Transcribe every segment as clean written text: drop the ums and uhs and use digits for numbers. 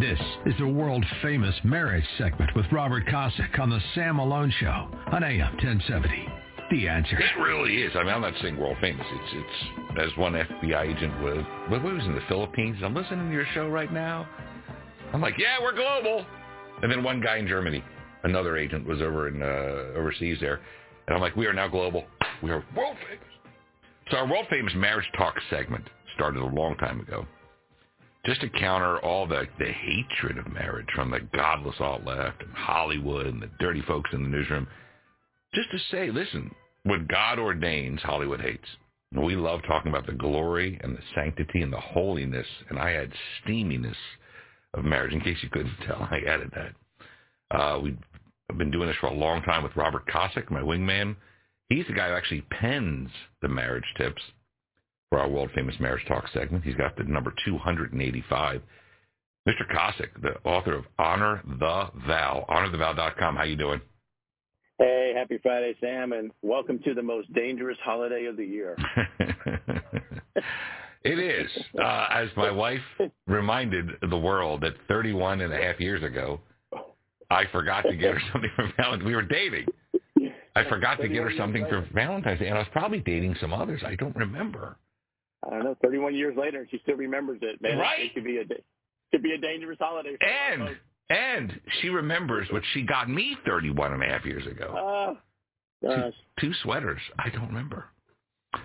This is the world-famous marriage segment with Robert Kosick on the Sam Malone Show on AM 1070. The answer. It really is. I mean, I'm not saying world-famous. It's as one FBI agent was, what was in the Philippines, I'm listening to your show right now. I'm like, yeah, we're global. And then one guy in Germany, another agent was over in overseas there. And I'm like, we are now global. We are world-famous. So our world-famous marriage talk segment started a long time ago, just to counter all the hatred of marriage from the godless alt-left and Hollywood and the dirty folks in the newsroom, just to say, listen, when God ordains, Hollywood hates. And we love talking about the glory and the sanctity and the holiness, and I add steaminess of marriage. In case you couldn't tell, I added that. I've been doing this for a long time with Robert Kosick, my wingman. He's the guy who actually pens the marriage tips for our world-famous marriage talk segment. He's got the number 285. Mr. Kosick, the author of Honor the Val, HonorTheVal.com. How you doing? Hey, happy Friday, Sam, and welcome to the most dangerous holiday of the year. It is. As my wife reminded the world that 31 and a half years ago, I forgot to get her something for Valentine's. We were dating. I forgot to get her something for Valentine's Day, and I was probably dating some others. I don't remember. I don't know, 31 years later, she still remembers it, man. Right. It could be a dangerous holiday. And she remembers what she got me 31 and a half years ago. Two sweaters. I don't remember.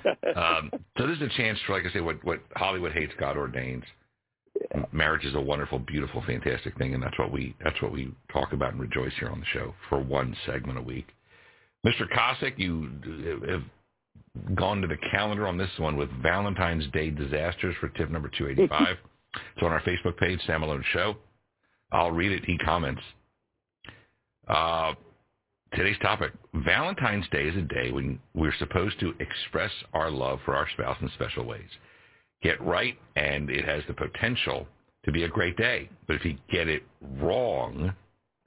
So this is a chance for, like I say, what Hollywood hates, God ordains. Yeah. Marriage is a wonderful, beautiful, fantastic thing, and that's what we talk about and rejoice here on the show for one segment a week. Mr. Kosick, you have gone to the calendar on this one with Valentine's Day disasters for tip number 285. It's on our Facebook page, Sam Malone Show. I'll read it. He comments. Today's topic, Valentine's Day is a day when we're supposed to express our love for our spouse in special ways. Get right, and it has the potential to be a great day. But if you get it wrong,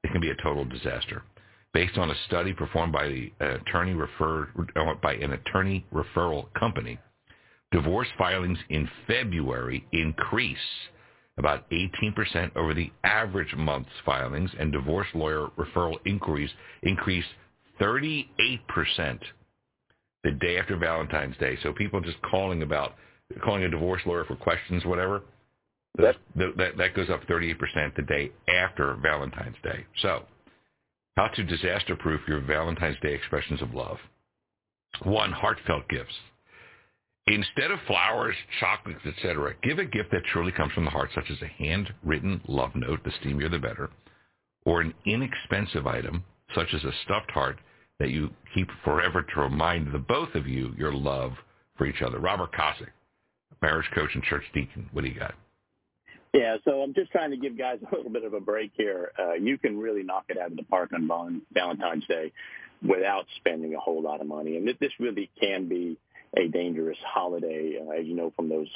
it can be a total disaster. Based on a study performed by an attorney referral company, divorce filings in February increase about 18% over the average month's filings, and divorce lawyer referral inquiries increase 38% the day after Valentine's Day. So people just calling a divorce lawyer for questions, whatever, that goes up 38% the day after Valentine's Day. So how to disaster-proof your Valentine's Day expressions of love. 1, heartfelt gifts. Instead of flowers, chocolates, etc., give a gift that truly comes from the heart, such as a handwritten love note, the steamier the better, or an inexpensive item, such as a stuffed heart that you keep forever to remind the both of you your love for each other. Robert Kosick, marriage coach and church deacon, what do you got? Yeah, so I'm just trying to give guys a little bit of a break here. You can really knock it out of the park on Valentine's Day without spending a whole lot of money. And this really can be a dangerous holiday, as you know from those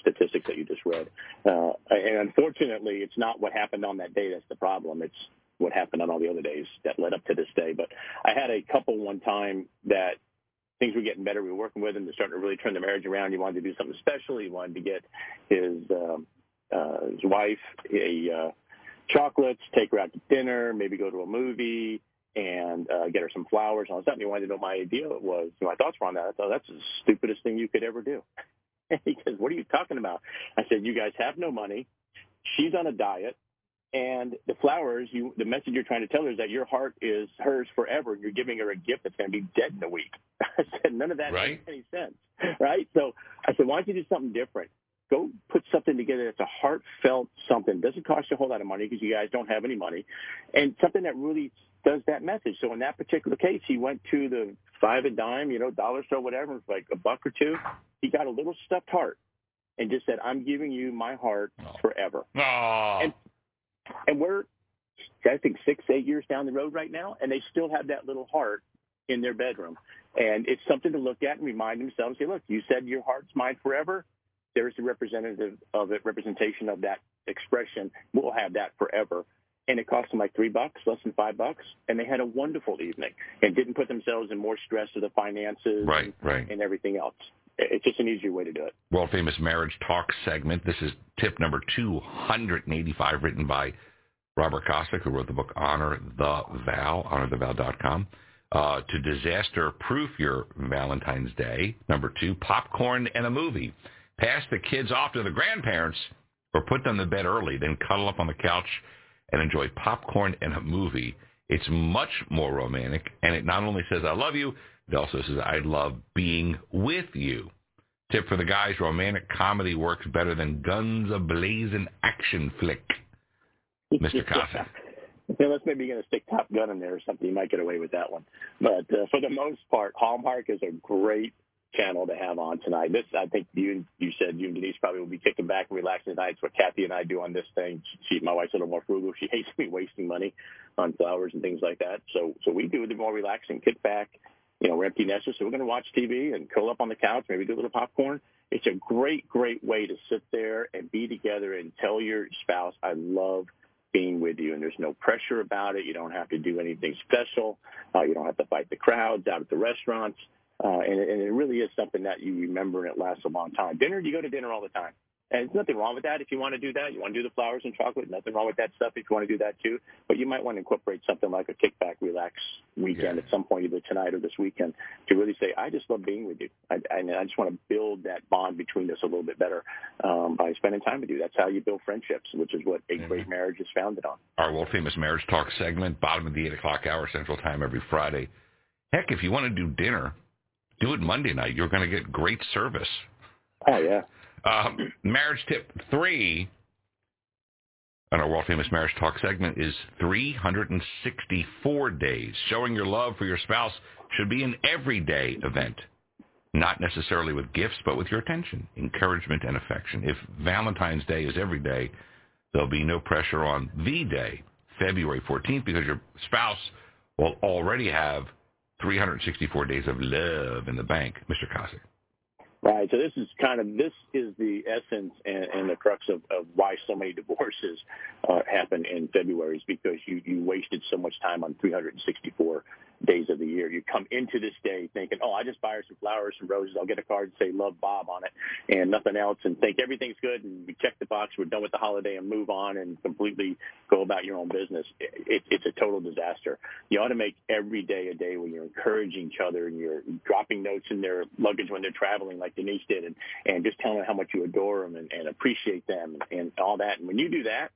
statistics that you just read. And unfortunately, it's not what happened on that day that's the problem. It's what happened on all the other days that led up to this day. But I had a couple one time that things were getting better. We were working with them. They're starting to really turn the marriage around. He wanted to do something special. He wanted to get his wife chocolates, take her out to dinner, maybe go to a movie, and get her some flowers and all that stuff. And he wanted to know my idea was. My thoughts were on that. I thought, that's the stupidest thing you could ever do. He says, what are you talking about? I said, you guys have no money. She's on a diet. And the flowers, the message you're trying to tell her is that your heart is hers forever, and you're giving her a gift that's going to be dead in a week. I said, none of that makes any sense, right? So I said, why don't you do something different? Go put something together that's a heartfelt something. Doesn't cost you a whole lot of money because you guys don't have any money, and something that really does that message. So in that particular case, he went to the five and dime, dollar store, whatever, it was like $1 or $2. He got a little stuffed heart and just said, I'm giving you my heart forever. Oh. And we're, I think, 6-8 years down the road right now, and they still have that little heart in their bedroom. And it's something to look at and remind themselves, say, look, you said your heart's mine forever. There is a representation of that expression. We'll have that forever. And it cost them like $3, less than $5, and they had a wonderful evening and didn't put themselves in more stress of the finances and everything else. it's just an easier way to do it. World Famous Marriage Talk segment. This is tip number 285, written by Robert Kosick, who wrote the book Honor the Val, HonorTheVal.com. To disaster-proof your Valentine's Day. Number 2, popcorn and a movie. Pass the kids off to the grandparents or put them to bed early, then cuddle up on the couch and enjoy popcorn and a movie. It's much more romantic, and it not only says, I love you, it also says, I love being with you. Tip for the guys, romantic comedy works better than guns a-blazing action flick. Mr. Kosick. Unless maybe you're going to stick Top Gun in there or something, you might get away with that one. But for the most part, Hallmark is a great channel to have on tonight. This, I think you said you and Denise probably will be kicking back and relaxing tonight. It's what Kathy and I do on this thing. My wife's a little more frugal. She hates me wasting money on flowers and things like that. So we do the more relaxing, kick back. You know, we're empty nesters, so we're going to watch TV and curl up on the couch, maybe do a little popcorn. It's a great, great way to sit there and be together and tell your spouse, I love being with you, and there's no pressure about it. You don't have to do anything special. You don't have to fight the crowds out at the restaurants. And it really is something that you remember, and it lasts a long time. Dinner, you go to dinner all the time. And there's nothing wrong with that if you want to do that. You want to do the flowers and chocolate, nothing wrong with that stuff if you want to do that too. But you might want to incorporate something like a kickback, relax weekend at some point, either tonight or this weekend, to really say, I just love being with you. I just want to build that bond between us a little bit better by spending time with you. That's how you build friendships, which is what a great marriage is founded on. Our world famous marriage talk segment, bottom of the 8 o'clock hour Central Time every Friday. Heck, if you want to do dinner, do it Monday night. You're going to get great service. Oh, yeah. Marriage tip 3 on our World Famous Marriage Talk segment is 364 days. Showing your love for your spouse should be an everyday event, not necessarily with gifts, but with your attention, encouragement, and affection. If Valentine's Day is every day, there'll be no pressure on the day, February 14th, because your spouse will already have 364 days of love in the bank. Mr. Kosick. Right, so this is the essence and the crux of why so many divorces happen in February, is because you wasted so much time on 364 days of the year. You come into this day thinking, oh, I just buy her some flowers, some roses, I'll get a card and say love Bob on it and nothing else, and think everything's good, and we check the box, we're done with the holiday and move on and completely go about your own business. It's a total disaster. You ought to make every day a day where you're encouraging each other and you're dropping notes in their luggage when they're traveling, like Denise did, and just telling them how much you adore them and appreciate them and all that. And when you do that,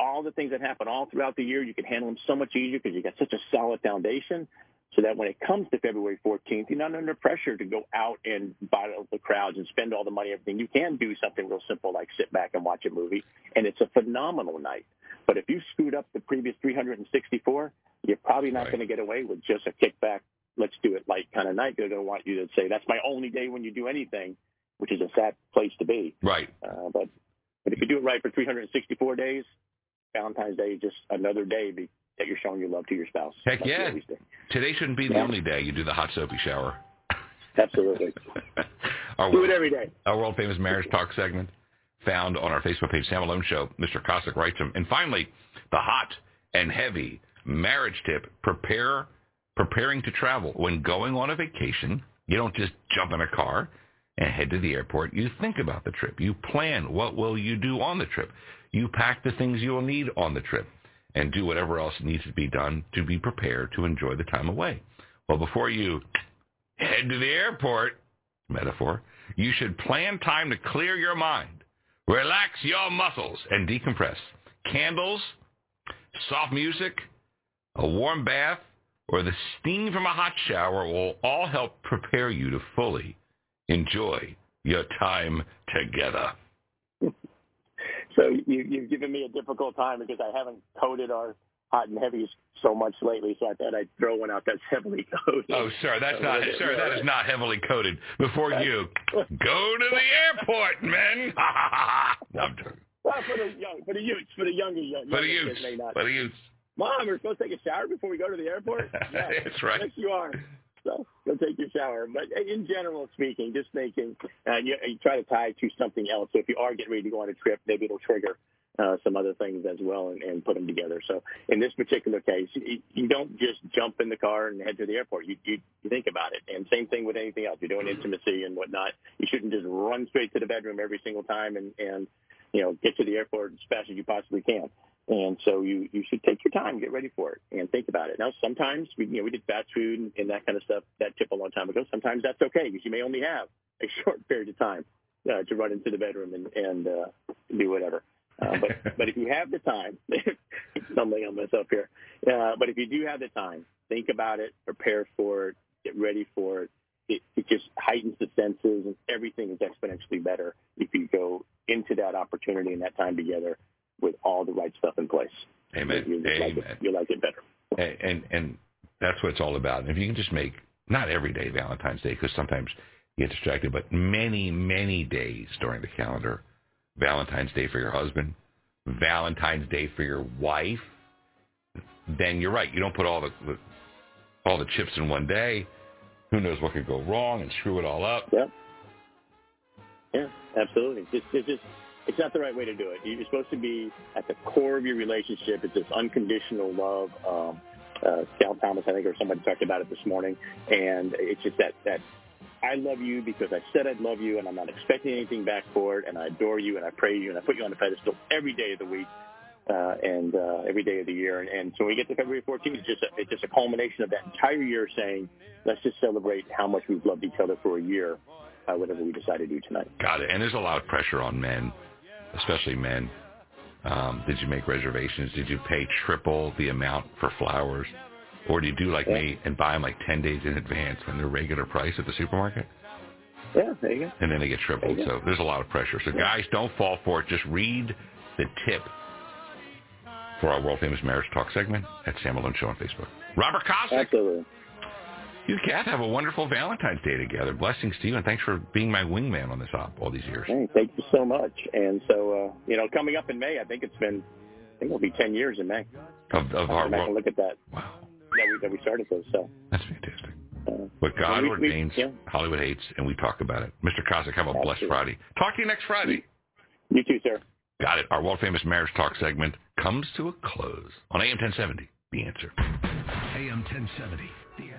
all the things that happen all throughout the year, you can handle them so much easier because you got such a solid foundation, so that when it comes to February 14th, you're not under pressure to go out and battle the crowds and spend all the money, everything. You can do something real simple like sit back and watch a movie, and it's a phenomenal night. But if you screwed up the previous 364, you're probably not going to get away with just a kickback, let's do it light kind of night. They're going to want you to say, that's my only day when you do anything, which is a sad place to be. Right. But if you do it right for 364 days, Valentine's Day is just another day that you're showing your love to your spouse. Heck yeah. Today shouldn't be the only day you do the hot soapy shower. Absolutely. Do it every day. Our World Famous Marriage Talk segment, found on our Facebook page, Sam Malone Show. Mr. Kosick writes them. And finally, the hot and heavy marriage tip, preparing to travel. When going on a vacation, you don't just jump in a car and head to the airport. You think about the trip. You plan what will you do on the trip. You pack the things you will need on the trip and do whatever else needs to be done to be prepared to enjoy the time away. Well, before you head to the airport, metaphor, you should plan time to clear your mind, relax your muscles, and decompress. Candles, soft music, a warm bath, or the steam from a hot shower will all help prepare you to fully enjoy your time together. So you've given me a difficult time because I haven't coded our hot and heavies so much lately, so I thought I'd throw one out that's heavily coded. Oh, sir, that is not heavily coded. Before you go to the airport, men. I'm joking. Well, for the youths. Mom, we're supposed to take a shower before we go to the airport? Yeah. That's right. Yes, you are. So go take your shower. But in general speaking, just making you try to tie it to something else. So if you are getting ready to go on a trip, maybe it'll trigger some other things as well and put them together. So in this particular case, you don't just jump in the car and head to the airport. You think about it. And same thing with anything else. You're doing intimacy and whatnot. You shouldn't just run straight to the bedroom every single time and you know, get to the airport as fast as you possibly can. And so you should take your time, get ready for it, and think about it. Now, sometimes we did fast food and that kind of stuff, that tip a long time ago. Sometimes that's okay because you may only have a short period of time to run into the bedroom and do whatever. But if you have the time, stumbling on myself here, but if you do have the time, think about it, prepare for it, get ready for it. It just heightens the senses, and everything is exponentially better if you go into that opportunity and that time together with all the right stuff in place. Amen. You like it better. And that's what it's all about. And if you can just make, not every day Valentine's Day, because sometimes you get distracted, but many, many days during the calendar, Valentine's Day for your husband, Valentine's Day for your wife, then you're right. You don't put all the chips in one day. Who knows what could go wrong and screw it all up. Yeah. Yeah, absolutely. It's not the right way to do it. You're supposed to be at the core of your relationship. It's this unconditional love. Cal Thomas, I think, or somebody talked about it this morning. And it's just that I love you because I said I'd love you, and I'm not expecting anything back for it, and I adore you, and I praise you, and I put you on a pedestal every day of the week and every day of the year. And so when we get to February 14th, it's just a culmination of that entire year saying, let's just celebrate how much we've loved each other for a year, whatever we decide to do tonight. Got it. And there's a lot of pressure on men. Especially men. Did you make reservations? Did you pay triple the amount for flowers? Or do you do like me and buy them like 10 days in advance when they're regular price at the supermarket? Yeah, there you go. And then they get tripled. So there's a lot of pressure. So guys, don't fall for it. Just read the tip for our world-famous Marriage Talk segment at Sam Malone Show on Facebook. Robert Kosick. Absolutely. You, Kath, have a wonderful Valentine's Day together. Blessings to you, and thanks for being my wingman on this op all these years. Hey, thank you so much. And so, coming up in May, I think it'll be 10 years in May. Of our world. Look at that. Wow. That we started this. So. That's fantastic. But God ordains, Hollywood hates, and we talk about it. Mr. Kosick, have a blessed Friday. Talk to you next Friday. You too, sir. Got it. Our world-famous Marriage Talk segment comes to a close on AM 1070, The Answer. AM 1070, The Answer.